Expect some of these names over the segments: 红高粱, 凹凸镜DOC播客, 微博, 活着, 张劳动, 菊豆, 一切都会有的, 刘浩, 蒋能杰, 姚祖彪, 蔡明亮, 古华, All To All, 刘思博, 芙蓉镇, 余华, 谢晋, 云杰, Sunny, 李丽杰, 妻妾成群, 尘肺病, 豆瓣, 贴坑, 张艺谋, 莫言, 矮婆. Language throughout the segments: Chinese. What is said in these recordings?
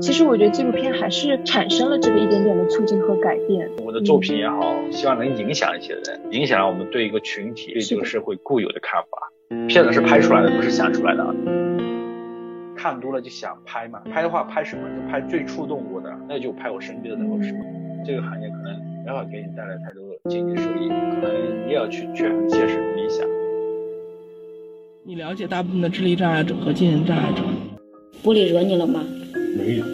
其实我觉得纪录片还是产生了这个一点点的促进和改变。我的作品也好，希望能影响一些人，影响我们对一个群体、对这个社会固有的看法。片子是拍出来的，不是想出来的啊。看多了就想拍嘛，拍的话拍什么？就拍最触动我的，那就拍我身边的人或什么。这个行业可能没法给你带来太多的经济收益，可能也要去权衡现实理想。你了解大部分的智力障碍者和精神障碍者？玻璃惹你了吗？没有，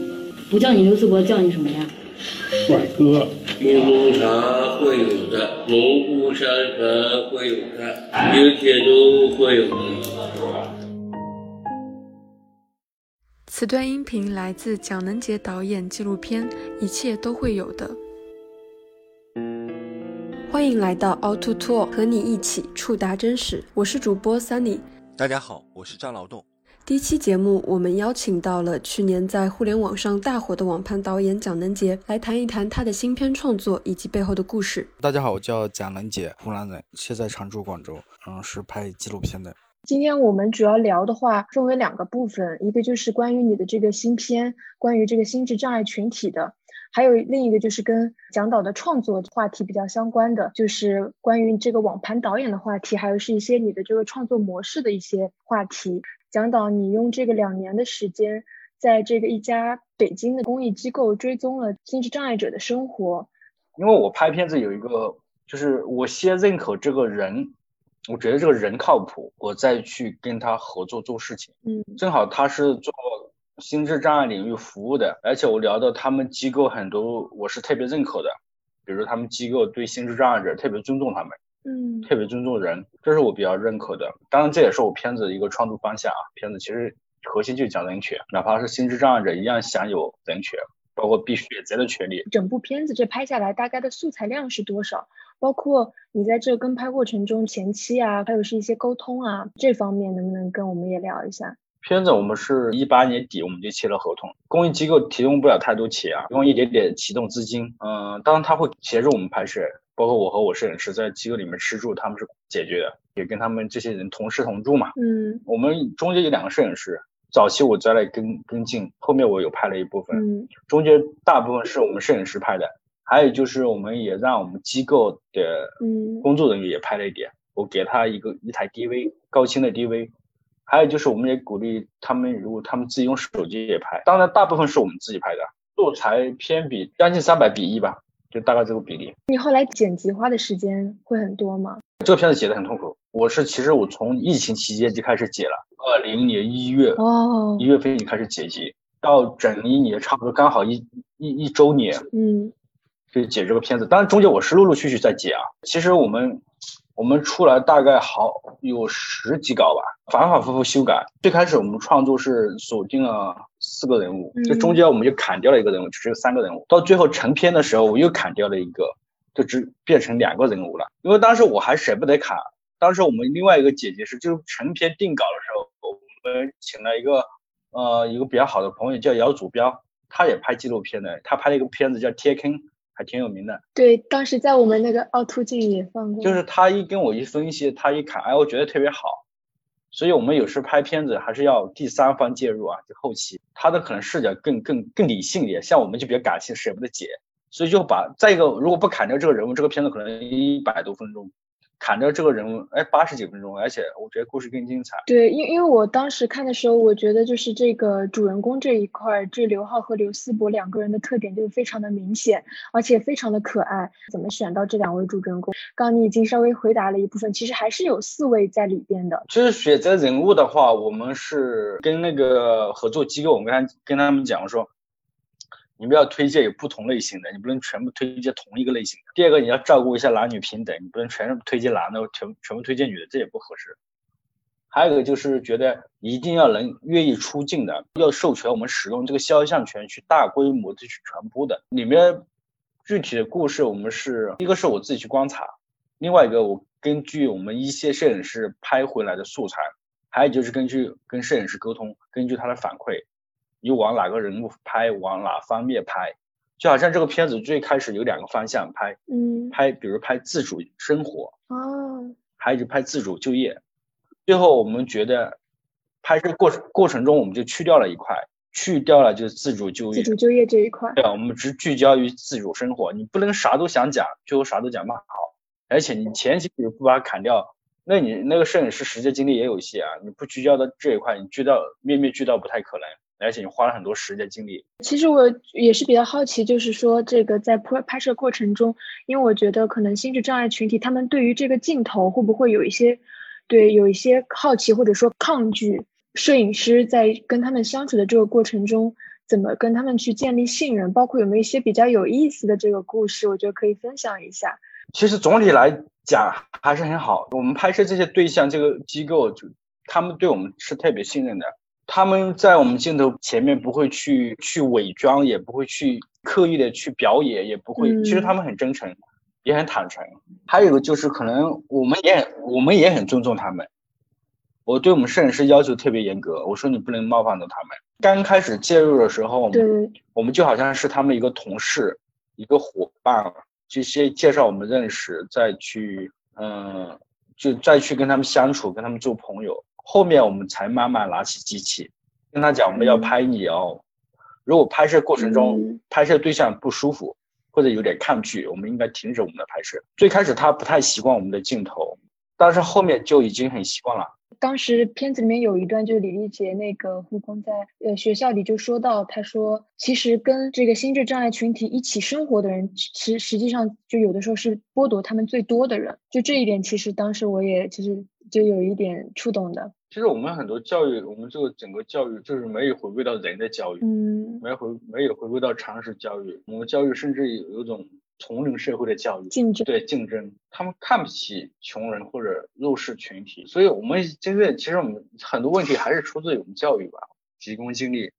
不叫你刘思博，叫你什么呀？帅哥。柠檬茶会有的，蘑菇山茶会有的，牛血粥会有的。此段音频来自蒋能杰导演纪录片《一切都会有的》。欢迎来到 All To All， 和你一起触达真实。我是主播 Sunny。大家好，我是张劳动。第一期节目，我们邀请到了去年在互联网上大火的网盘导演蒋能杰，来谈一谈他的新片创作以及背后的故事。大家好，我叫蒋能杰，湖南人，现在常驻广州，是拍纪录片的。今天我们主要聊的话分为两个部分，一个就是关于你的这个新片，关于这个心智障碍群体的，还有另一个就是跟蒋导的创作话题比较相关的，就是关于这个网盘导演的话题，还有是一些你的这个创作模式的一些话题。蒋导，你用这个2年的时间，在这个一家北京的公益机构追踪了心智障碍者的生活。因为我拍片子有一个，就是我先认可这个人，我觉得这个人靠谱，我再去跟他合作做事情。正好他是做心智障碍领域服务的，而且我聊到他们机构很多我是特别认可的，比如他们机构对心智障碍者特别尊重他们，特别尊重人，这是我比较认可的。当然这也是我片子的一个创作方向啊，片子其实核心就讲人权，哪怕是心智障碍者一样享有人权，包括必须选择的权利。整部片子这拍下来大概的素材量是多少？包括你在这跟拍过程中前期啊，还有是一些沟通啊，这方面能不能跟我们也聊一下？片子我们是18年底我们就签了合同，公益机构提供不了太多钱啊，用一点点启动资金，当然他会协助我们拍摄，包括我和我摄影师在机构里面吃住，他们是解决的，也跟他们这些人同吃同住嘛。我们中间有2个摄影师，早期我再来跟进，后面我有拍了一部分，中间大部分是我们摄影师拍的，还有就是我们也让我们机构的工作人员也拍了一点，我给他一台 DV 高清的 DV，还有就是我们也鼓励他们，如果他们自己用手机也拍，当然大部分是我们自己拍的，素材偏比将近300:1吧，就大概这个比例。你后来剪辑花的时间会很多吗？这个片子剪得很痛苦，其实我从疫情期间就开始剪了，2020年1月1月份就开始剪辑，到整一年差不多刚好一周年，就剪这个片子。当然中间我是陆续在剪啊，其实我们出来大概有10几稿吧，反复修改。最开始我们创作是锁定了4个人物，这中间我们就砍掉了一个人物，只有3个人物。到最后成片的时候我又砍掉了一个，就只变成2个人物了。因为当时我还舍不得砍，当时我们另外一个姐姐是就是成片定稿的时候，我们请了一个比较好的朋友叫姚祖彪，他也拍纪录片的，他拍了一个片子叫《贴坑》，还挺有名的。对，当时在我们那个凹凸镜也放过。就是他跟我分析，他一看，哎，我觉得特别好。所以我们有时拍片子还是要第三方介入啊，就后期他的可能视角更理性一点，像我们就比较感性，舍不得解。所以就把再一个，如果不砍掉这个人物，这个片子可能100多分钟。砍掉这个人物，80几分钟，而且我觉得故事更精彩。对，因为我当时看的时候，我觉得就是这个主人公这一块，这刘浩和刘思博2个人的特点就非常的明显，而且非常的可爱。怎么选到这2位主人公？刚刚你已经稍微回答了一部分，其实还是有4位在里边的。就是选择人物的话，我们是跟那个合作机构，我们跟他们讲说，你们要推荐有不同类型的，你不能全部推荐同一个类型的。第二个，你要照顾一下男女平等，你不能全部推荐男的，全部推荐女的，这也不合适。还有一个就是觉得一定要能愿意出镜的，要授权我们使用这个肖像权去大规模的去传播的。里面具体的故事，我们是一个是我自己去观察，另外一个我根据我们一些摄影师拍回来的素材，还有就是根据跟摄影师沟通，根据他的反馈。你往哪个人物拍，往哪方面拍，就好像这个片子最开始有2个方向拍，比如拍自主生活，还有拍自主就业。最后我们觉得拍摄过程中我们就去掉了一块，去掉了就是自主就业这一块。对啊，我们只聚焦于自主生活，你不能啥都想讲，最后啥都讲不好。而且你前期比如不把它砍掉，那你那个摄影师时间精力也有限啊，你不聚焦到这一块，你聚到面面俱到不太可能，而且你花了很多时间精力。其实我也是比较好奇，就是说这个在拍摄过程中，因为我觉得可能心智障碍群体他们对于这个镜头会不会有一些好奇或者说抗拒，摄影师在跟他们相处的这个过程中怎么跟他们去建立信任，包括有没有一些比较有意思的这个故事，我觉得可以分享一下。其实总体来讲还是很好，我们拍摄这些对象这个机构他们对我们是特别信任的，他们在我们镜头前面不会去伪装，也不会去刻意的去表演，也不会，其实他们很真诚也很坦诚。还有一个就是可能我们也很尊重他们，我对我们摄影师要求特别严格，我说你不能冒犯到他们。刚开始介入的时候，我们就好像是他们一个同事一个伙伴，这些介绍我们认识，再去跟他们相处，跟他们做朋友。后面我们才慢慢拿起机器跟他讲我们要拍你哦，如果拍摄过程中拍摄对象不舒服或者有点抗拒，我们应该停止我们的拍摄。最开始他不太习惯我们的镜头，但是后面就已经很习惯了。当时片子里面有一段就是李丽杰那个护工在学校里就说到，他说其实跟这个心智障碍群体一起生活的人实际上就有的时候是剥夺他们最多的人，就这一点其实当时我也其实就有一点触动的。其实我们很多教育，我们这个整个教育就是没有回归到人的教育，没有回归到常识教育，我们教育甚至有一种同龄社会的教育，竞争，他们看不起穷人或者弱势群体，所以我们现在其实我们很多问题还是出自于我们教育吧，急功近利，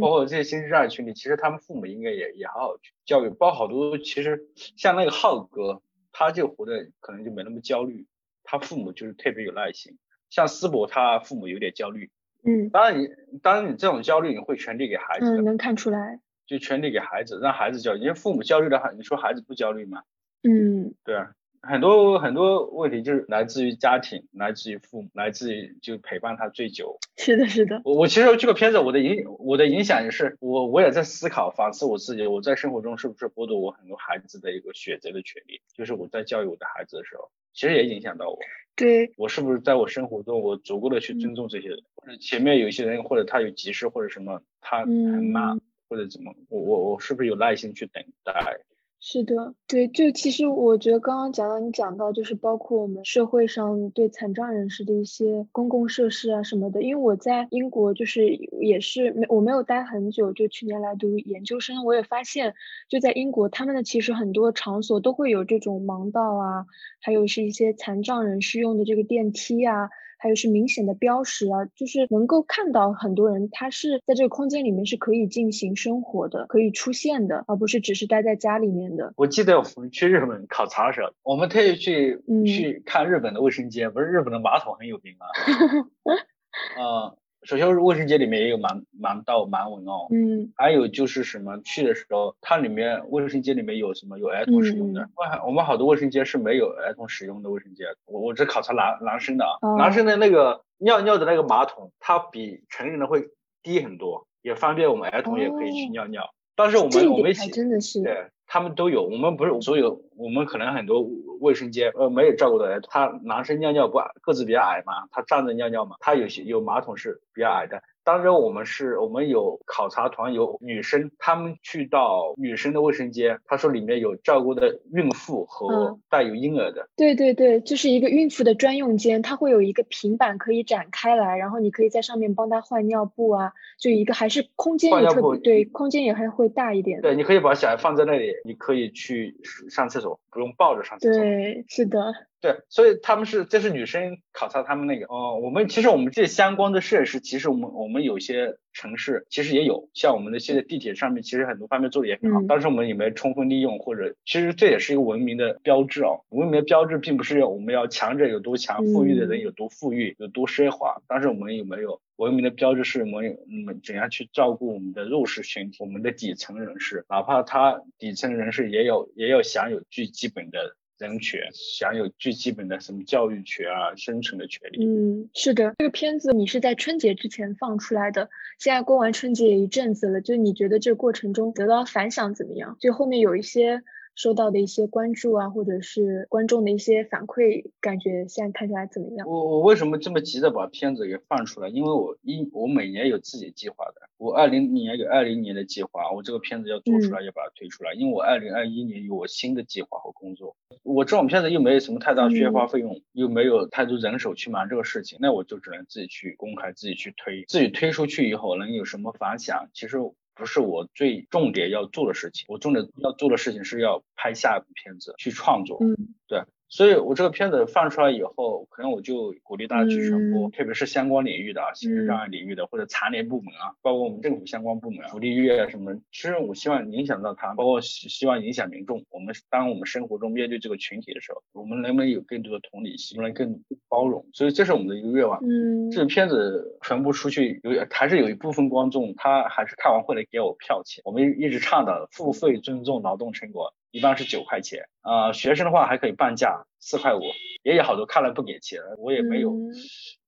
包括这些心智障碍群体，其实他们父母应该也好好去教育，包括好多其实像那个浩哥，他就活得可能就没那么焦虑，他父母就是特别有耐心，像思博他父母有点焦虑，当然你这种焦虑你会传递给孩子，能看出来。就全力给孩子，让孩子教育，因为父母焦虑的话，你说孩子不焦虑吗？对啊，很多问题就是来自于家庭，来自于父母，来自于就陪伴他最久。是的。我其实这个片子我的影响也是我也在思考反思我自己，我在生活中是不是剥夺我很多孩子的一个选择的权利，就是我在教育我的孩子的时候，其实也影响到我。对，我是不是在我生活中我足够的去尊重这些人，或者前面有一些人或者他有急事或者什么他很慢。或者怎么，我是不是有耐心去等待？是的，对，就其实我觉得刚刚你讲到就是包括我们社会上对残障人士的一些公共设施啊什么的，因为我在英国就是也是我没有待很久，就去年来读研究生，我也发现就在英国他们的其实很多场所都会有这种盲道啊，还有是一些残障人士用的这个电梯啊，还有是明显的标识啊，就是能够看到很多人他是在这个空间里面是可以进行生活的，可以出现的，而不是只是待在家里面的。我记得我们去日本考察的时候，我们特意去看日本的卫生间，不是日本的马桶很有名啊。首先卫生间里面也有盲道盲文哦，还有就是什么去的时候，它里面卫生间里面有什么有儿童使用的，我们好多卫生间是没有儿童使用的卫生间，我只考察男生的啊，男生的那个尿的那个马桶，它比成人的会低很多，也方便我们儿童也可以去尿尿。但是我们真的是对他们都有，我们不是所有，我们可能很多卫生间没有照顾到人，他男生尿尿不个子比较矮嘛，他站着尿尿嘛，他有马桶是比较矮的。当然我们有考察团有女生，他们去到女生的卫生间，他说里面有照顾的孕妇和带有婴儿的。对，就是一个孕妇的专用间，它会有一个平板可以展开来，然后你可以在上面帮她换尿布啊，就一个还是空间也特别，对，空间也还会大一点。对，你可以把小孩放在那里，你可以去上厕所，不用抱着上厕所。对，是的。对，所以他们这是女生考察他们那个我们这相关的设施，其实我们有些城市其实也有，像我们的现在地铁上面其实很多方面做的也很好，但是我们也没充分利用，或者其实这也是一个文明的标志哦。文明的标志并不是我们要强者有多强，富裕的人有多富裕，有多奢华，但是我们有没有文明的标志是我们怎样去照顾我们的弱势群体，我们的底层人士，哪怕他底层人士也有享有最基本的人权，享有最基本的什么教育权啊，生存的权利。嗯，是的，这个片子你是在春节之前放出来的，现在过完春节也一阵子了，就你觉得这个过程中得到反响怎么样？就后面有一些收到的一些关注啊，或者是观众的一些反馈，感觉现在看起来怎么样？我为什么这么急着把片子给放出来？因为我每年有自己计划的，我20年有20年的计划，我这个片子要做出来，要把它推出来。因为我2021年有我新的计划和工作，我这种片子又没有什么太大宣发费用，又没有太多人手去忙这个事情，那我就只能自己去公开，自己去推，自己推出去以后能有什么反响？其实不是我最重点要做的事情，我重点要做的事情是要拍下一部片子，去创作。对，所以我这个片子放出来以后，可能我就鼓励大家去传播，特别是相关领域的啊，心智障碍领域的，或者残联部门啊，包括我们政府相关部门啊，福利院啊什么，其实我希望影响到他，包括希望影响民众。我们当我们生活中面对这个群体的时候，我们能不能有更多的同理心，能更包容？所以这是我们的一个愿望。这个片子传播出去，还是有一部分观众他还是看完会来给我票钱。我们一直倡导付费尊重劳动成果，一般是9块钱啊、学生的话还可以半价4块5，也有好多看了不给钱，我也没有、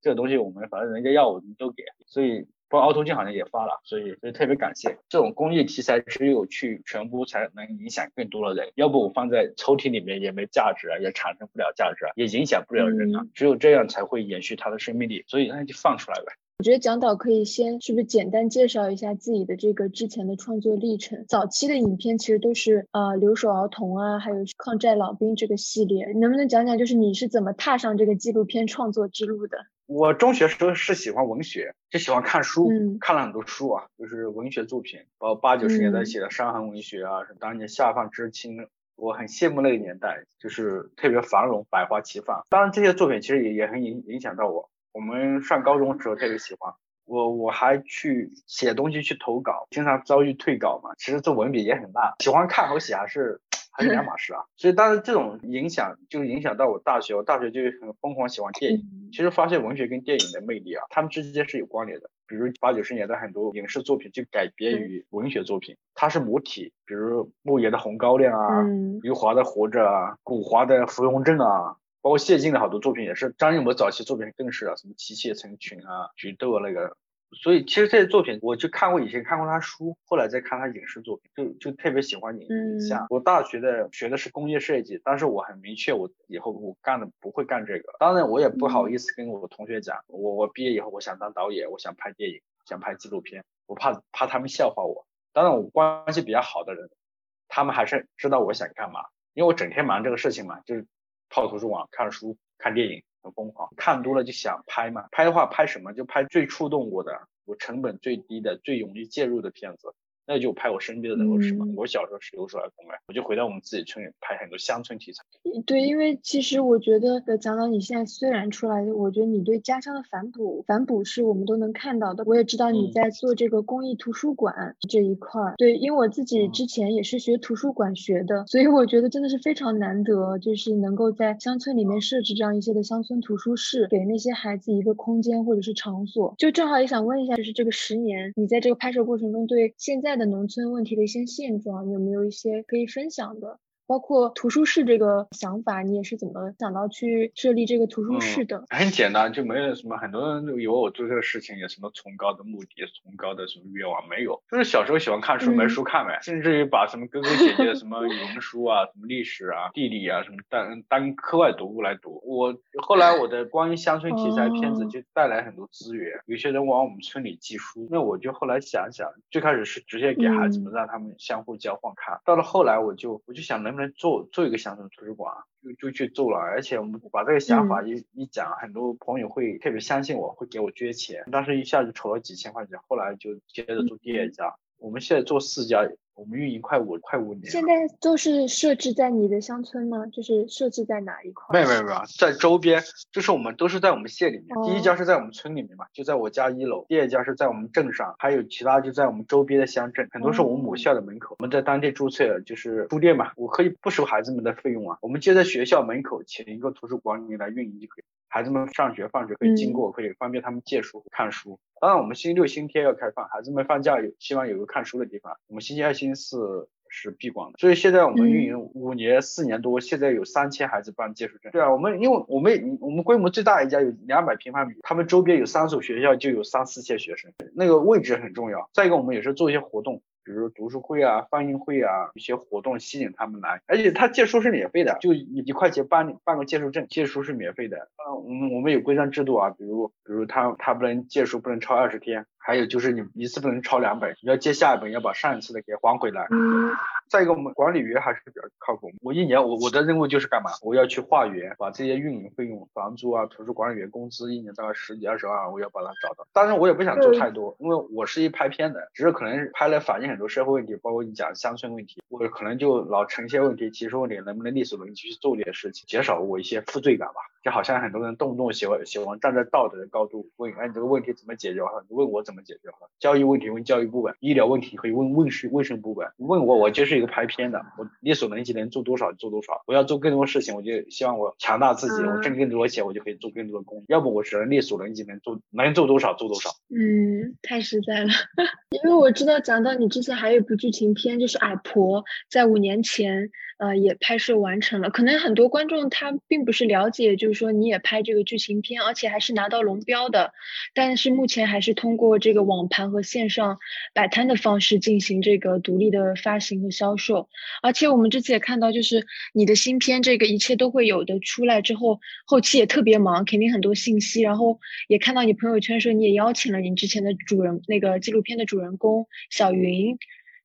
这个东西，我们反正人家要我们都给，所以包括凹凸镜好像也发了，所以特别感谢这种公益题材，只有去传播才能影响更多的人，要不我放在抽屉里面也没价值啊，也产生不了价值啊，也影响不了人啊，只有这样才会延续它的生命力，所以那就放出来呗。我觉得蒋导可以先是不是简单介绍一下自己的这个之前的创作历程。早期的影片其实都是留守儿童啊，还有抗战老兵这个系列，能不能讲讲就是你是怎么踏上这个纪录片创作之路的？我中学时候是喜欢文学，就喜欢看书、看了很多书啊，就是文学作品，包括80、90年代写的伤痕文学啊，当年下放知青，我很羡慕那个年代，就是特别繁荣，百花齐放。当然这些作品其实也很影响到我。我们上高中的时候特别喜欢，我还去写东西去投稿，经常遭遇退稿嘛。其实这文笔也很烂，喜欢看和写还是两码事啊。所以当然这种影响就影响到我大学，我大学就很疯狂喜欢电影。其实发现文学跟电影的魅力啊，他们之间是有关联的。比如80、90年代很多影视作品就改编于文学作品，它是母体，比如莫言的《红高粱》啊，余华的《活着》啊，古华的《芙蓉镇》啊。包括谢晋的好多作品也是，张艺谋早期作品更是啊，什么妻妾成群啊，菊豆啊那个。所以其实这些作品我就看过，以前看过他书，后来再看他影视作品，就特别喜欢影像。我大学学的是工业设计，但是我很明确我以后我干的不会干这个。当然我也不好意思跟我同学讲，我毕业以后我想当导演，我想拍电影，想拍纪录片，我怕他们笑话我。当然我关系比较好的人，他们还是知道我想干嘛，因为我整天忙这个事情嘛，就是泡图书馆看书看电影，很疯狂，看多了就想拍嘛。拍的话拍什么？就拍最触动我的，我成本最低的，最容易介入的片子，那就拍我身边的人嘛。我小时候是留守儿童，我就回到我们自己村里拍很多乡村题材。对，因为其实我觉得蒋导你现在虽然出来，我觉得你对家乡的反哺是我们都能看到的。我也知道你在做这个公益图书馆这一块儿。对，因为我自己之前也是学图书馆学的，所以我觉得真的是非常难得，就是能够在乡村里面设置这样一些的乡村图书室，给那些孩子一个空间或者是场所。就正好也想问一下，就是这个10年你在这个拍摄过程中对现在的农村问题的一些现状有没有一些可以分享的？包括图书室这个想法，你也是怎么想到去设立这个图书室的？很简单，就没有什么，很多人以为我做这个事情有什么崇高的目的，崇高的什么愿望，没有，就是小时候喜欢看书，没书看呗，甚至于把什么哥哥姐姐的什么语文书啊什么历史啊地理啊什么当课外读物来读。我后来我的关于乡村题材片子就带来很多资源，有些人往我们村里寄书，那我就后来想想，最开始是直接给孩子们让他们相互交换看，到了后来我就想能不能做一个乡村图书馆，就去做了。而且我们把这个想法一讲，很多朋友会特别相信我，会给我捐钱，当时一下就筹了几千块钱，后来就接着做第二家。我们现在做4家，我们运营快5年。现在都是设置在你的乡村吗？就是设置在哪一块？没有，在周边，就是我们都是在我们县里面。第一家是在我们村里面嘛，就在我家1楼；第二家是在我们镇上，还有其他就在我们周边的乡镇，很多是我母校的门口。我们在当地注册就是书店嘛，我可以不收孩子们的费用啊，我们就在学校门口请一个图书管理来运营就可以。孩子们上学放学可以经过，可以方便他们借书看书。当然我们星期六星期天要开放，孩子们放假希望有个看书的地方。我们星期二星期四是闭馆的，所以现在我们运营4年多，现在有3000孩子办借书证。对啊，我们规模最大一家有200平方米，他们周边有3所学校就有3000-4000学生，那个位置很重要。再一个我们也是做一些活动，比如读书会啊、放映会啊，一些活动吸引他们来，而且他借书是免费的，就1块钱办个借书证，借书是免费的。我们有规章制度啊，比如他不能借书不能超20天，还有就是你一次不能超2本，你要借下一本要把上一次的给还回来。再一个我们管理员还是比较靠谱，我一年我的任务就是干嘛，我要去化缘，把这些运营费用、房租啊、图书管理员工资一年大概10几20万，我要把它找到。当然我也不想做太多，因为我是一拍片的，只是可能拍了反映很多社会问题，包括你讲乡村问题，我可能就老呈现问题提出问题，能不能力所能及去做点事情，减少我一些负罪感吧。就好像很多人动不动喜欢站在道德的高度问，哎，你这个问题怎么解决好？你问我怎么解决好？教育问题问教育部门，医疗问题可以问卫生部门。问我就是一个拍片的，我力所能及能做多少做多少。我要做更多事情，我就希望我强大自己，我挣更多钱，我就可以做更多的工作。要不我只能力所能及能做多少做多少。太实在了。因为我知道讲到你之前还有一部剧情片，就是《矮婆》，在5年前也拍摄完成了。可能很多观众他并不是了解，就是说你也拍这个剧情片，而且还是拿到龙标的，但是目前还是通过这个网盘和线上摆摊的方式进行这个独立的发行和销售。而且我们这次也看到，就是你的新片这个一切都会有的出来之后，后期也特别忙，肯定很多信息。然后也看到你朋友圈说你也邀请了你之前的主人，那个纪录片的主人公小云，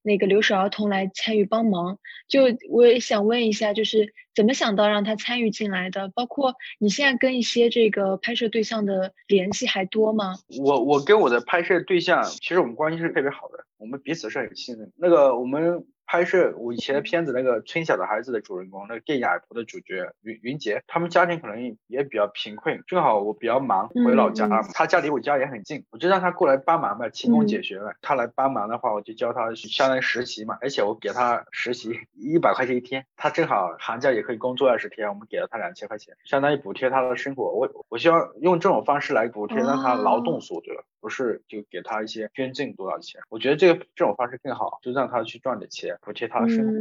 那个留守儿童来参与帮忙。就我也想问一下，就是怎么想到让他参与进来的？包括你现在跟一些这个拍摄对象的联系还多吗？我跟我的拍摄对象，其实我们关系是特别好的，我们彼此是很信任。那个我们拍摄我以前的片子那个村小的孩子的主人公，那个电影《矮婆》的主角云杰，他们家庭可能也比较贫困，正好我比较忙回老家，他家离我家也很近，我就让他过来帮忙吧，勤工俭学了。他来帮忙的话，我就教他相当于实习嘛，而且我给他实习100块钱一天，他正好寒假也可以工作20天，我们给了他2000块钱，相当于补贴他的生活。我希望用这种方式来补贴让他劳动所得，不是就给他一些捐赠多少钱。我觉得这种方式更好，就让他去赚点钱，补贴他的生活。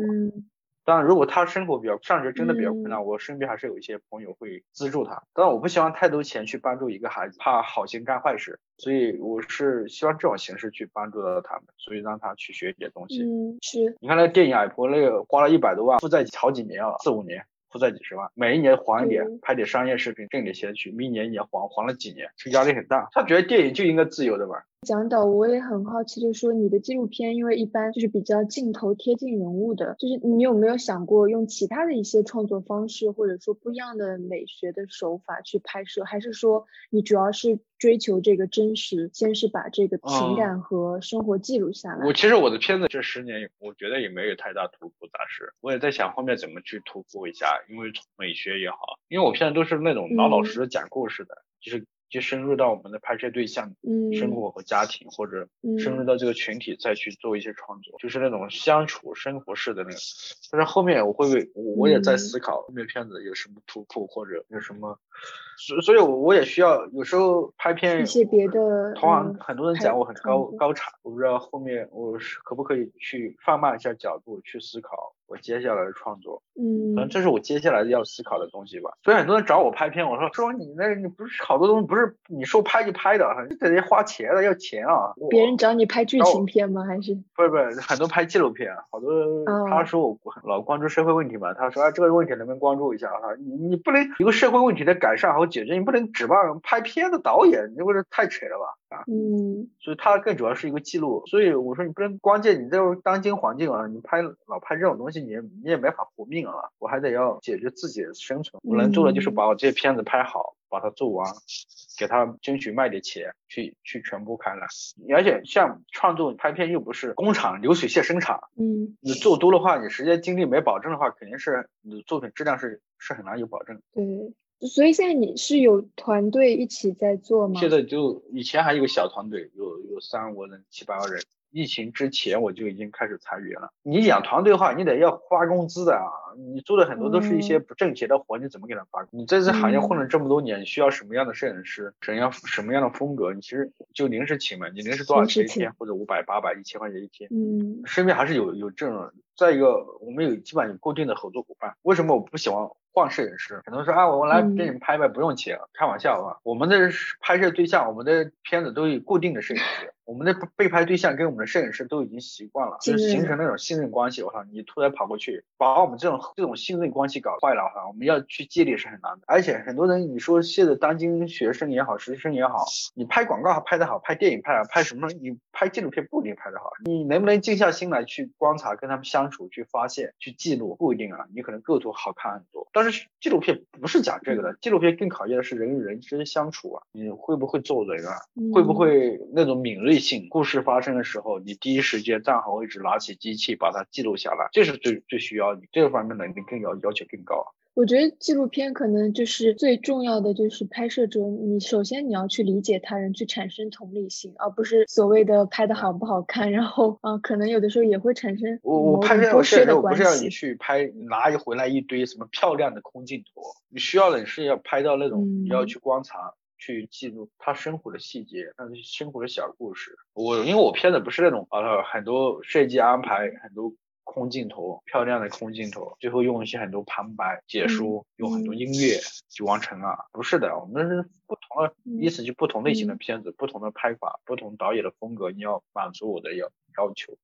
当然如果他生活比较上学真的比较困难，我身边还是有一些朋友会资助他。当然我不希望太多钱去帮助一个孩子，怕好心干坏事，所以我是希望这种形式去帮助到他们，所以让他去学一点东西。是你看那电影《矮婆》那个花了100多万，负债好几年了，4-5年负债几10万，每一年还一点，拍点商业视频挣点钱去，明年也还了几年，这压力很大。他觉得电影就应该自由的嘛。讲到我也很好奇，就是说你的纪录片因为一般就是比较镜头贴近人物的，就是你有没有想过用其他的一些创作方式，或者说不一样的美学的手法去拍摄，还是说你主要是追求这个真实，先是把这个情感和生活记录下来？其实我的片子这10年我觉得也没有太大突破大事，我也在想后面怎么去突破一下，因为美学也好，因为我现在都是那种老老实实讲故事的，就深入到我们的拍摄对象生活和家庭，或者深入到这个群体再去做一些创作，就是那种相处生活式的那种。但是后面我也在思考后面片子有什么突破，或者有什么，所以我也需要有时候拍片一些别的。同行很多人讲我很高产，我不知道后面我可不可以去放慢一下角度去思考我接下来的创作，可能这是我接下来要思考的东西吧。所以很多人找我拍片，我说你不是好多东西不是你说拍就拍的，得花钱的，要钱啊。别人找你拍剧情片吗？还是不是很多拍纪录片，好多他说我老关注社会问题嘛，他说这个问题能不能关注一下啊？你不能一个社会问题的改善和解决，你不能指望拍片的导演，你这不是太扯了吧？所以它更主要是一个记录。所以我说你不能，关键你在当今环境啊，你老拍这种东西你也没法活命啊。我还得要解决自己的生存，我能做的就是把我这些片子拍好，把它做完，给他争取卖点钱去传播开来。而且像创作拍片又不是工厂流水线生产，你做多的话，你时间精力没保证的话，肯定是你的作品质量是很难有保证的。所以现在你是有团队一起在做吗？现在以前还有个小团队，有3-5人7-8个人，疫情之前我就已经开始裁员了。你养团队的话，你得要发工资的啊。你做的很多都是一些不挣钱的活，你怎么给他发工资？你在这行业混了这么多年，你需要什么样的摄影师，什么样的风格？你其实就临时请嘛，你临时多少钱一天，或者500、800、1000块钱一天。嗯，身边还是有这种。再一个，我们有基本有固定的合作伙伴。为什么我不喜欢换摄影师？很多人说啊，我来给你们拍拍不用钱，开玩笑啊。我们的拍摄对象，我们的片子都有固定的摄影师，我们的被拍对象跟我们的摄影师都已经习惯了，就是形成那种信任关系。我操，你突然跑过去，把我们这种信任关系搞坏了，我们要去建立是很难的。而且很多人，你说现在当今学生也好，实习生也好，你拍广告拍得好，拍电影拍得好，拍什么？你拍纪录片不一定拍得好。你能不能静下心来去观察，跟他们相处去发现去记录不一定啊，你可能构图好看很多，但是纪录片不是讲这个的，纪录片更考验的是人与人之间相处啊，你会不会做人啊，会不会那种敏锐性，故事发生的时候你第一时间站好位置，拿起机器把它记录下来，这是最需要你这方面能力更要求更高啊。我觉得纪录片可能就是最重要的，就是拍摄者你首先你要去理解他人，去产生同理心，而不是所谓的拍的好不好看，然后可能有的时候也会产生我拍摄我是的关系。我不是要你去拍拿一回来一堆什么漂亮的空镜头，你需要的你是要拍到那种你要去观察去记录他生活的细节，他生活的小故事。因为我片子不是那种很多设计安排，很多空镜头，漂亮的空镜头，最后用一些很多旁白解说，用很多音乐就完成了。不是的，我们是不同的意思，就不同类型的片子，不同的拍法，不同导演的风格，你要满足我的要求。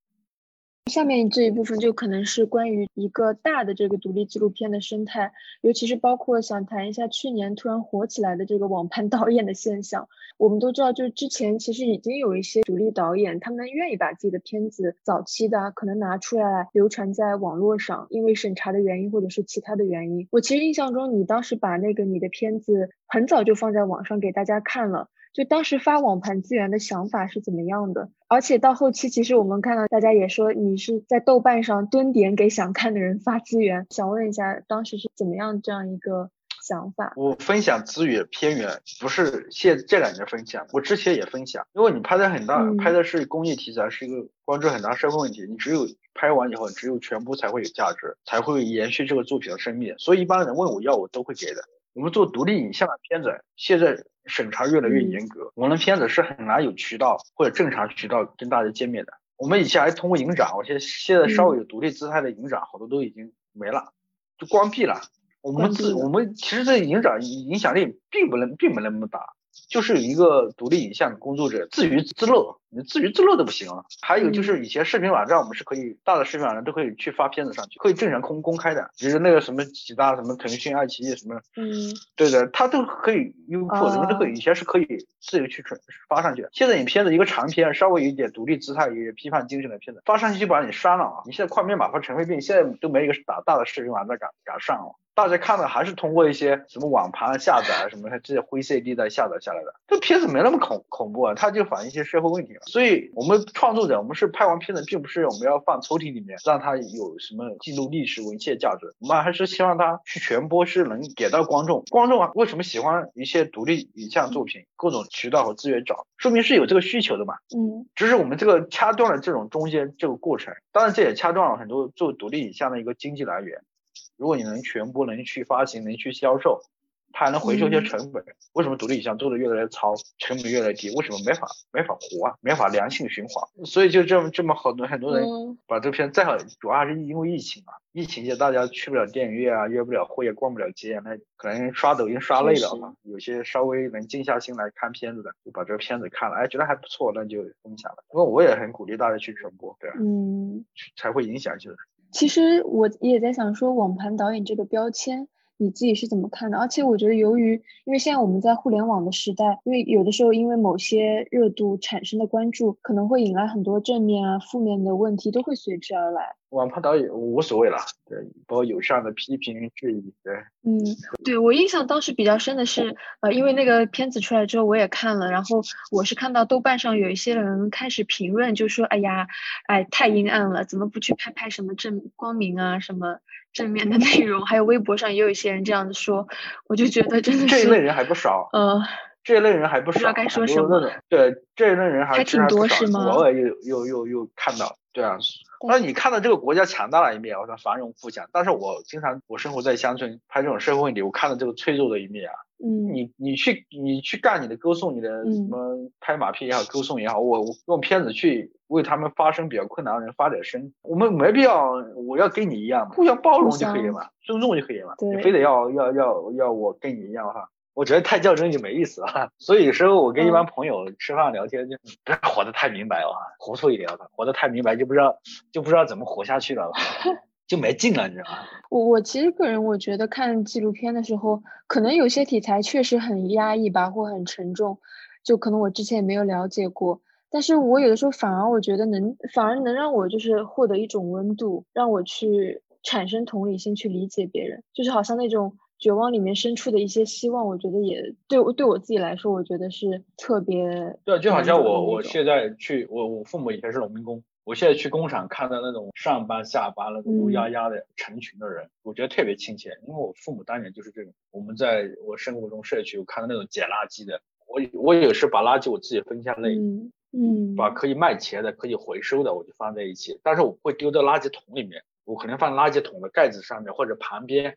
下面这一部分就可能是关于一个大的这个独立纪录片的生态，尤其是包括想谈一下去年突然火起来的这个网盘导演的现象。我们都知道，就是之前其实已经有一些独立导演，他们愿意把自己的片子早期的可能拿出来流传在网络上，因为审查的原因或者是其他的原因。我其实印象中你当时把那个你的片子很早就放在网上给大家看了，就当时发网盘资源的想法是怎么样的？而且到后期其实我们看到大家也说你是在豆瓣上蹲点给想看的人发资源，想问一下当时是怎么样这样一个想法？我分享资源偏远不是这两年分享，我之前也分享，因为你拍的是公益题材，是一个关注很大社会问题，你只有拍完以后，只有全部才会有价值，才会延续这个作品的生命，所以一般人问我要我都会给的。我们做独立影像的片子现在审查越来越严格，我们的片子是很难有渠道或者正常渠道跟大家见面的。我们以前还通过影展，我现在稍微有独立姿态的影展好多都已经没了，就关闭了。我们其实这影展影响力并不那么大，就是一个独立影像工作者自娱自乐，你自娱自乐都不行啊。还有就是以前视频网站我们是可以，大的视频网站都可以去发片子上去，可以正常公开的，就是那个什么几大什么腾讯、爱奇艺什么，对的，它都可以，优酷什么都可以，以前是可以自由去发上去的。现在你片子一个长片，稍微有一点独立姿态、有点批判精神的片子，发上去就把你删了啊！你现在快编码和尘肺病，现在都没一个大的视频网站敢上啊。大家看的还是通过一些什么网盘下载什么这些灰色地带下载下来的，这片子没那么恐怖啊，它就反映一些社会问题嘛。所以我们创作者，我们是拍完片子，并不是我们要放抽屉里面让它有什么记录历史文献价值，我们还是希望它去传播，是能给到观众。观众啊，为什么喜欢一些独立影像作品？各种渠道和资源找，说明是有这个需求的嘛。只是我们这个掐断了这种中间这个过程，当然这也掐断了很多做独立影像的一个经济来源。如果你能全部能去发行，能去销售，它还能回收一些成本。为什么独立影像做的越来越糙，成本越来越低？为什么没法活啊？没法良性循环？所以就这么很多人把这片再好，主要还是因为疫情啊。疫情下大家去不了电影院啊，约不了会，也逛不了街啊，那可能刷抖音刷累了嘛。有些稍微能静下心来看片子的，就把这个片子看了，哎，觉得还不错，那就分享了。因为我也很鼓励大家去传播，对吧？才会影响一些人。其实我也在想说，网盘导演这个标签你自己是怎么看的？而且我觉得因为现在我们在互联网的时代，因为有的时候因为某些热度产生的关注，可能会引来很多正面啊、负面的问题都会随之而来。网盘导演无所谓了，对，包括友善的批评、质疑，对，对，我印象当时比较深的是，因为那个片子出来之后我也看了，然后我是看到豆瓣上有一些人开始评论，就说，哎太阴暗了，怎么不去拍什么正光明啊，什么正面的内容？还有微博上也有一些人这样子说，我就觉得真的是这一类人还不少，这类人还不少，不知道该说什么。对，这类人还挺多是吗？我也又看到，对啊。那你看到这个国家强大了一面，我说繁荣富强，但是我经常我生活在乡村，拍这种社会问题，我看到这个脆弱的一面啊。嗯，你去干你的歌颂，你的什么拍马屁也好，歌颂也好，我用片子去为他们发声比较困难的人发点声，我们没必要我要跟你一样，互相包容就可以嘛，尊重就可以嘛，你非得要我跟你一样哈。我觉得太较真就没意思了，所以有时候我跟一般朋友吃饭聊天就不要活得太明白了，糊涂一点了，活得太明白就不知道怎么活下去了，就没劲了，你知道吗？我其实个人我觉得看纪录片的时候，可能有些题材确实很压抑吧，或很沉重，就可能我之前也没有了解过。但是我有的时候反而能让我就是获得一种温度，让我去产生同理心去理解别人，就是好像那种绝望里面深处的一些希望，我觉得也对我自己来说，我觉得是特别对。就好像我现在去，我父母以前是农民工，我现在去工厂看到那种上班下班那种乌压压的成群的人，我觉得特别亲切，因为我父母当年就是这种。我们在我生活中社区，我看到那种捡垃圾的，我也是把垃圾我自己分下类。嗯，把可以卖钱的、可以回收的，我就放在一起，但是我不会丢到垃圾桶里面，我可能放垃圾桶的盖子上面或者旁边。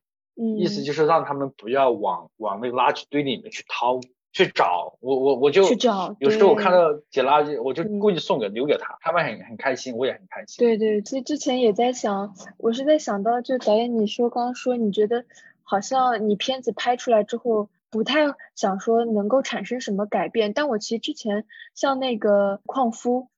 意思就是让他们不要往那个垃圾堆里面去掏去找，我就去找。有时候我看到捡垃圾，我就故意送给留给他，他们很开心，我也很开心。对对，其实之前也在想，我是在想到就导演刚说你觉得好像你片子拍出来之后不太想说能够产生什么改变，但我其实之前像那个矿夫，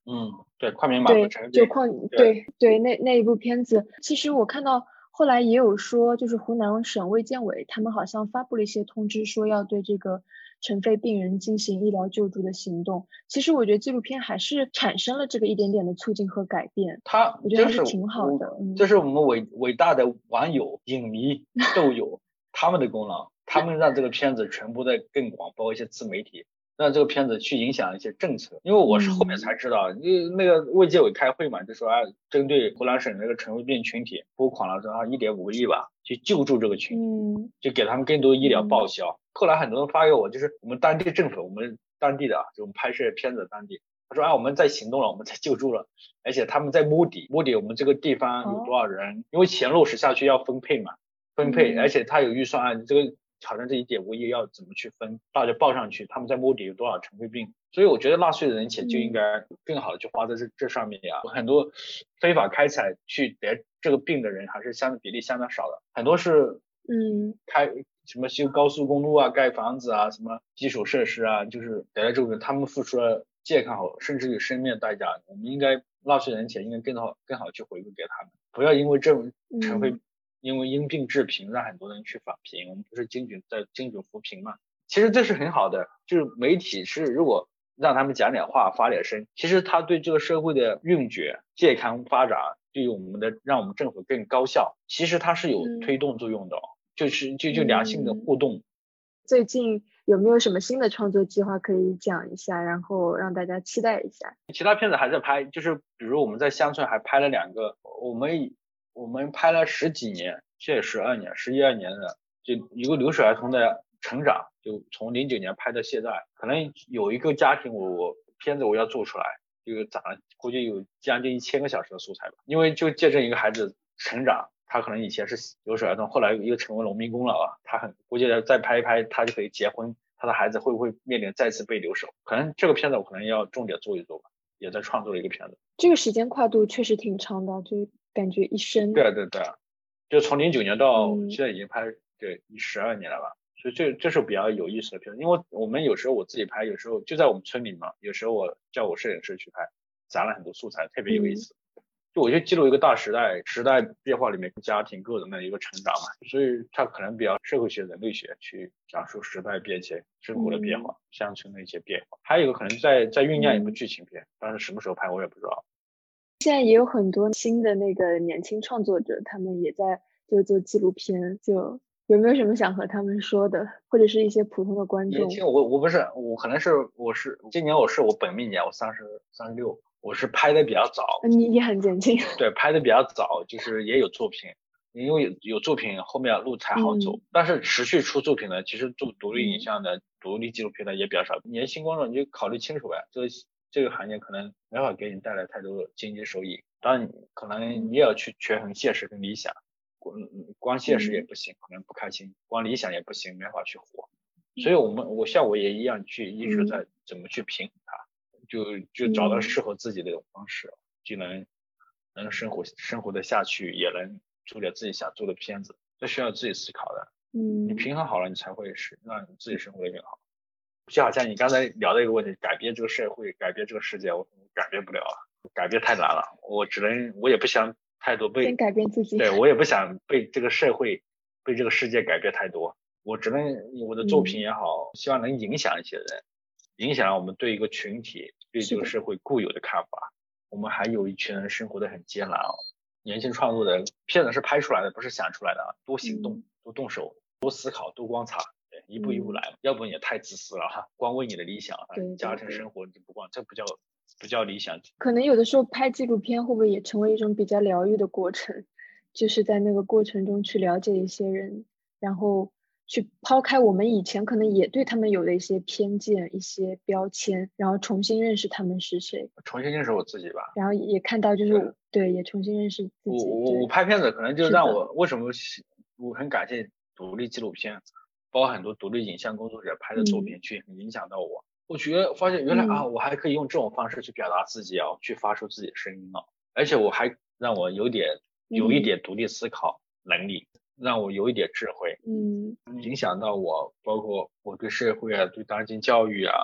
对，矿民马的产品，就矿，对那一部片子，其实我看到。后来也有说，就是湖南省卫健委他们好像发布了一些通知，说要对这个尘肺病人进行医疗救助的行动。其实我觉得纪录片还是产生了这个一点点的促进和改变，我觉得还是挺好的。这是我们伟大的网友、影迷、豆友他们的功劳，他们让这个片子全部在更广，包括一些自媒体，让这个片子去影响一些政策。因为我是后面才知道，那个卫健委开会嘛，就说啊，针对湖南省那个尘肺病群体拨款了，说啊 1.5 亿吧，去救助这个群体，就给他们更多医疗报销。后来很多人发给我，就是我们当地政府，我们当地的就我们拍摄片子的当地，他说啊，我们在行动了，我们在救助了，而且他们在摸底我们这个地方有多少人，因为钱落实下去要分配，而且他有预算案，这个好像这 1.5 亿要怎么去分，大家报上去他们在摸底有多少尘肺病。所以我觉得纳税人钱就应该更好的去花在这上面啊。很多非法开采去得这个病的人还是比例相当少的，很多是开什么修高速公路啊、盖房子啊、什么基础设施啊，就是得了这个他们付出了健康甚至有生命的代价。我们应该纳税人钱应该更好去回馈给他们，不要因为这种尘肺因为因病致贫，让很多人去返贫，我们不是精准扶贫嘛？其实这是很好的，就是媒体是如果让他们讲点话、发点声，其实他对这个社会的运觉、健康发展，对于我们的让我们政府更高效，其实它是有推动作用的，就良性的互动。最近有没有什么新的创作计划可以讲一下，然后让大家期待一下？其他片子还在拍，就是比如我们在乡村还拍了两个，我们拍了十几年，这也11、12年的，就一个留守儿童的成长，就从09年拍到现在，可能有一个家庭我片子我要做出来，就攒了估计有将近1000个小时的素材吧，因为就见证一个孩子成长，他可能以前是留守儿童，后来又成为农民工了啊，他估计再拍一拍他就可以结婚，他的孩子会不会面临再次被留守，可能这个片子我可能要重点做一做吧，也在创作了一个片子。这个时间跨度确实挺长的，就感觉一生。对，就从09年到现在已经拍对12年了吧，所以这是比较有意思的片子。因为我们有时候我自己拍，有时候就在我们村里嘛，有时候我叫我摄影师去拍，攒了很多素材，特别有意思。就我就记录一个大时代变化里面家庭个人的一个成长嘛，所以它可能比较社会学、人类学去讲述时代变迁、生活的变化、乡村的一些变化。还有一个可能在酝酿一部剧情片，但是什么时候拍我也不知道。现在也有很多新的那个年轻创作者，他们也在就做纪录片，就有没有什么想和他们说的，或者是一些普通的观众？我不是，我可能是今年我本命年，我36，我是拍的比较早。你也很年轻。对，拍的比较早，就是也有作品。因为有作品后面路才好走，但是持续出作品的其实做独立影像的、独立纪录片的也比较少。年轻观众你就考虑清楚呗，这个行业可能没法给你带来太多的经济收益，当然可能你也要去权衡现实跟理想，光现实也不行，可能不开心，光理想也不行，没法去活。所以我像我也一样去一直在怎么去平衡它，就找到适合自己的一种方式，就能生活得下去，也能做点自己想做的片子，这需要自己思考的。你平衡好了，你才会是让你自己生活得更好。就好像你刚才聊的一个问题，改变这个社会，改变这个世界，我改变不了了，改变太难了。我也不想太多被改变自己，对，我也不想被这个社会、被这个世界改变太多。我只能我的作品也好，希望能影响一些人，影响我们对一个群体、对这个社会固有的看法。我们还有一群人生活得很艰难哦。年轻创作的片子是拍出来的，不是想出来的啊！多行动，多动手，多思考，多观察，对，一步一步来。要不然也太自私了哈！光为你的理想，家庭生活你不光，这不叫理想。可能有的时候拍纪录片会不会也成为一种比较疗愈的过程？就是在那个过程中去了解一些人，然后去抛开我们以前可能也对他们有的一些偏见、一些标签，然后重新认识他们是谁，重新认识我自己吧。然后也看到就是对，也重新认识自己。我拍片子可能就让我为什么我很感谢独立纪录片，包括很多独立影像工作者拍的作品去影响到我。我觉得发现原来我还可以用这种方式去表达自己啊，去发出自己的声音啊，而且我还让我有一点独立思考能力。让我有一点智慧，影响到我，包括我对社会啊，对当今教育啊，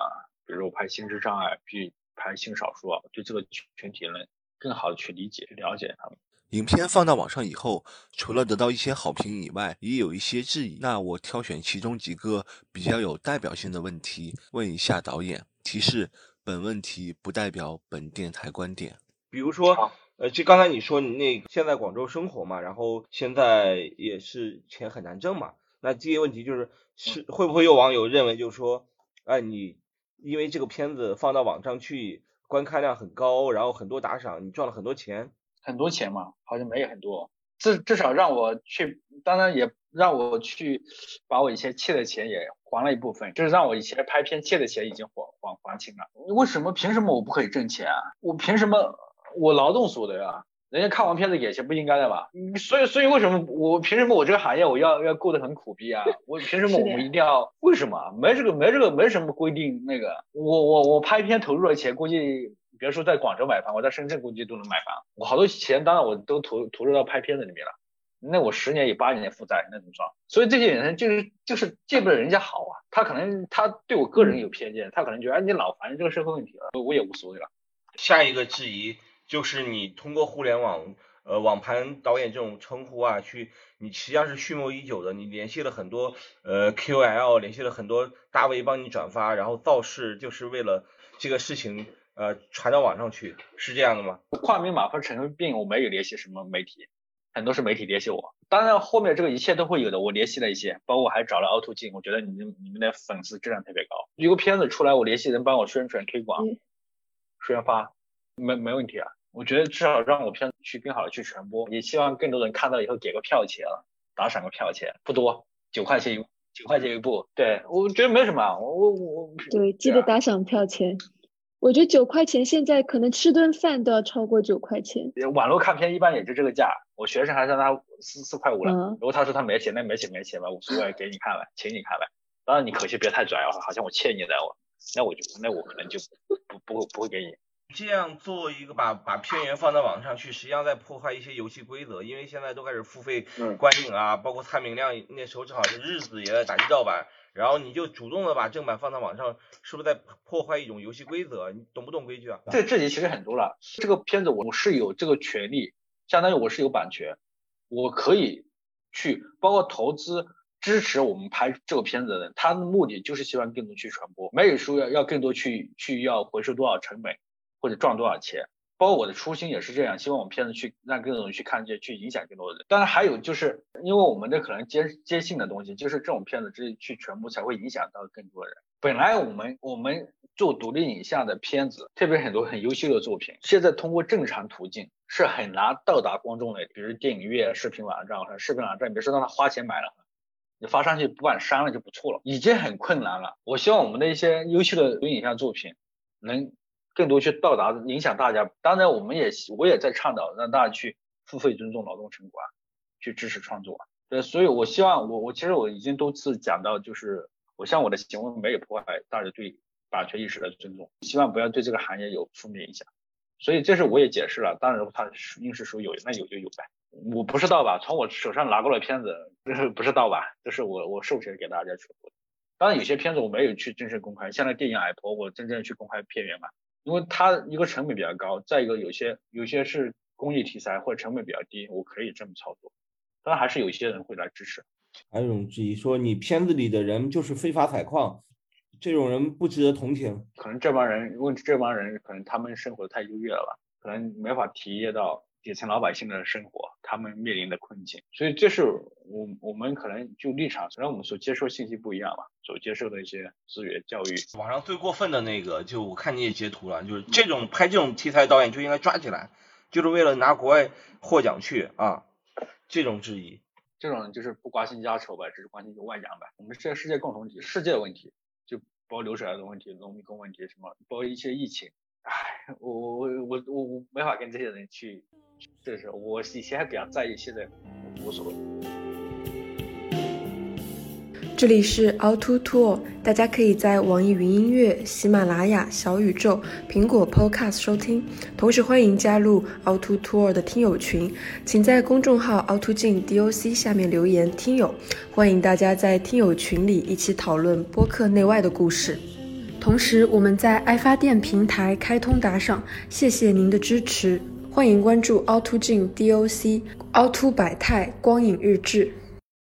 比如我拍心智障碍，去拍性少数啊，对这个群体呢，更好的去理解、了解他们。影片放到网上以后，除了得到一些好评以外，也有一些质疑。那我挑选其中几个比较有代表性的问题问一下导演，提示本问题不代表本电台观点。比如说就刚才你说你现在广州生活嘛，然后现在也是钱很难挣嘛，那这些问题就是会不会有网友认为就是说，哎，你因为这个片子放到网上去，观看量很高，然后很多打赏，你赚了很多钱？很多钱嘛，好像没有很多，至少让我去，当然也让我去把我以前欠的钱也还了一部分，就是让我以前拍片欠的钱已经还清了。为什么凭什么我不可以挣钱啊？我凭什么？我劳动所得啊，人家看完片子也是不应该的吧？所以为什么我凭什么我这个行业我要过得很苦逼啊？我凭什么我一定要为什么？没什么规定那个。我拍片投入的钱，估计别说在广州买房，我在深圳估计都能买房。我好多钱当然我都投入到拍片子里面了。那我10年也8年负债，那怎么算？所以这些人就是见不得人家好啊。他可能他对我个人有偏见，他可能觉得哎你老烦这个社会问题了，我也无所谓了。下一个质疑。就是你通过互联网网盘导演这种称呼啊，你实际上是蓄谋已久的，你联系了很多QL， 联系了很多大 V 帮你转发，然后造势，就是为了这个事情传到网上去，是这样的吗？跨名马分成为病，我没有联系什么媒体，很多是媒体联系我，当然后面这个一切都会有的，我联系了一些，包括我还找了凹凸镜，我觉得你们的粉丝质量特别高，一个片子出来我联系人帮我宣传推广宣发，没问题啊，我觉得至少让我片子去更好的去传播，也希望更多人看到以后给个票钱了，打赏个票钱，不多，9块钱一部，对，我觉得没什么，我对，记得打赏票钱，我觉得9块钱现在可能吃顿饭都要超过9块钱，网络看片一般也就这个价，我学生还让他4块5了，如果他说他没钱，那没钱吧，5块给你看了，请你看了，当然你口气别太拽啊，好像我欠你的，那我可能就不会给你。这样做一个把片源放到网上去，实际上在破坏一些游戏规则，因为现在都开始付费观影啊，包括蔡明亮那时候正好是日子也在打击盗版，然后你就主动的把正版放到网上，是不是在破坏一种游戏规则？你懂不懂规矩啊？这质疑其实很多了，这个片子我是有这个权利，相当于我是有版权，我可以去包括投资支持我们拍这个片子的人，他的目的就是希望更多去传播，没有说要更多去要回收多少成本。或者赚多少钱，包括我的初心也是这样，希望我们片子去让更多人去看见，去影响更多的人。当然还有就是因为我们的可能接近的东西，就是这种片子去全部才会影响到更多人。本来我们做独立影像的片子，特别很多很优秀的作品，现在通过正常途径是很难到达观众的，比如电影院、视频网站，视频网站，别说让他花钱买了，你发上去不把删了就不错了，已经很困难了。我希望我们的一些优秀的影像作品能更多去到达，影响大家。当然，我也在倡导让大家去付费尊重劳动成果，去支持创作。对，所以我希望我其实已经多次讲到，就是我希望我的行为没有破坏大家对版权意识的尊重，希望不要对这个行业有负面影响。所以这是我也解释了，当然他硬是说有，那有就有呗。我不是盗版，从我手上拿过的片子不是盗版，这是我授权给大家去播的。当然有些片子我没有去真正公开，像那电影《矮婆》，我真正去公开片源嘛，因为它一个成本比较高，再一个有些是公益题材或者成本比较低，我可以这么操作。当然还是有些人会来支持。还有一种质疑说，你片子里的人就是非法采矿。这种人不值得同情，可能这帮人可能他们生活太优越了吧，可能没法体验到底层老百姓的生活，他们面临的困境。所以这是我们可能就立场，虽然我们所接受信息不一样嘛，所接受的一些资源、教育。网上最过分的那个，就我看你也截图了，就是这种拍这种题材导演就应该抓起来，就是为了拿国外获奖去啊，这种质疑，这种就是不关心家丑吧，只是关心外扬吧。我们这个世界共同体、世界问题。包括流水儿童问题、农民工问题什么，包括一些疫情，哎，我没法跟这些人去，这是我以前还比较在意，现在无所谓。这里是 All To All， 大家可以在网易云音乐、喜马拉雅、小宇宙、苹果 Podcast 收听，同时欢迎加入 All To All 的听友群，请在公众号 All To 进 DOC 下面留言听友，欢迎大家在听友群里一起讨论播客内外的故事。同时，我们在爱发电平台开通打赏，谢谢您的支持，欢迎关注 All To 进 DOC、 凹凸百态、光影日志。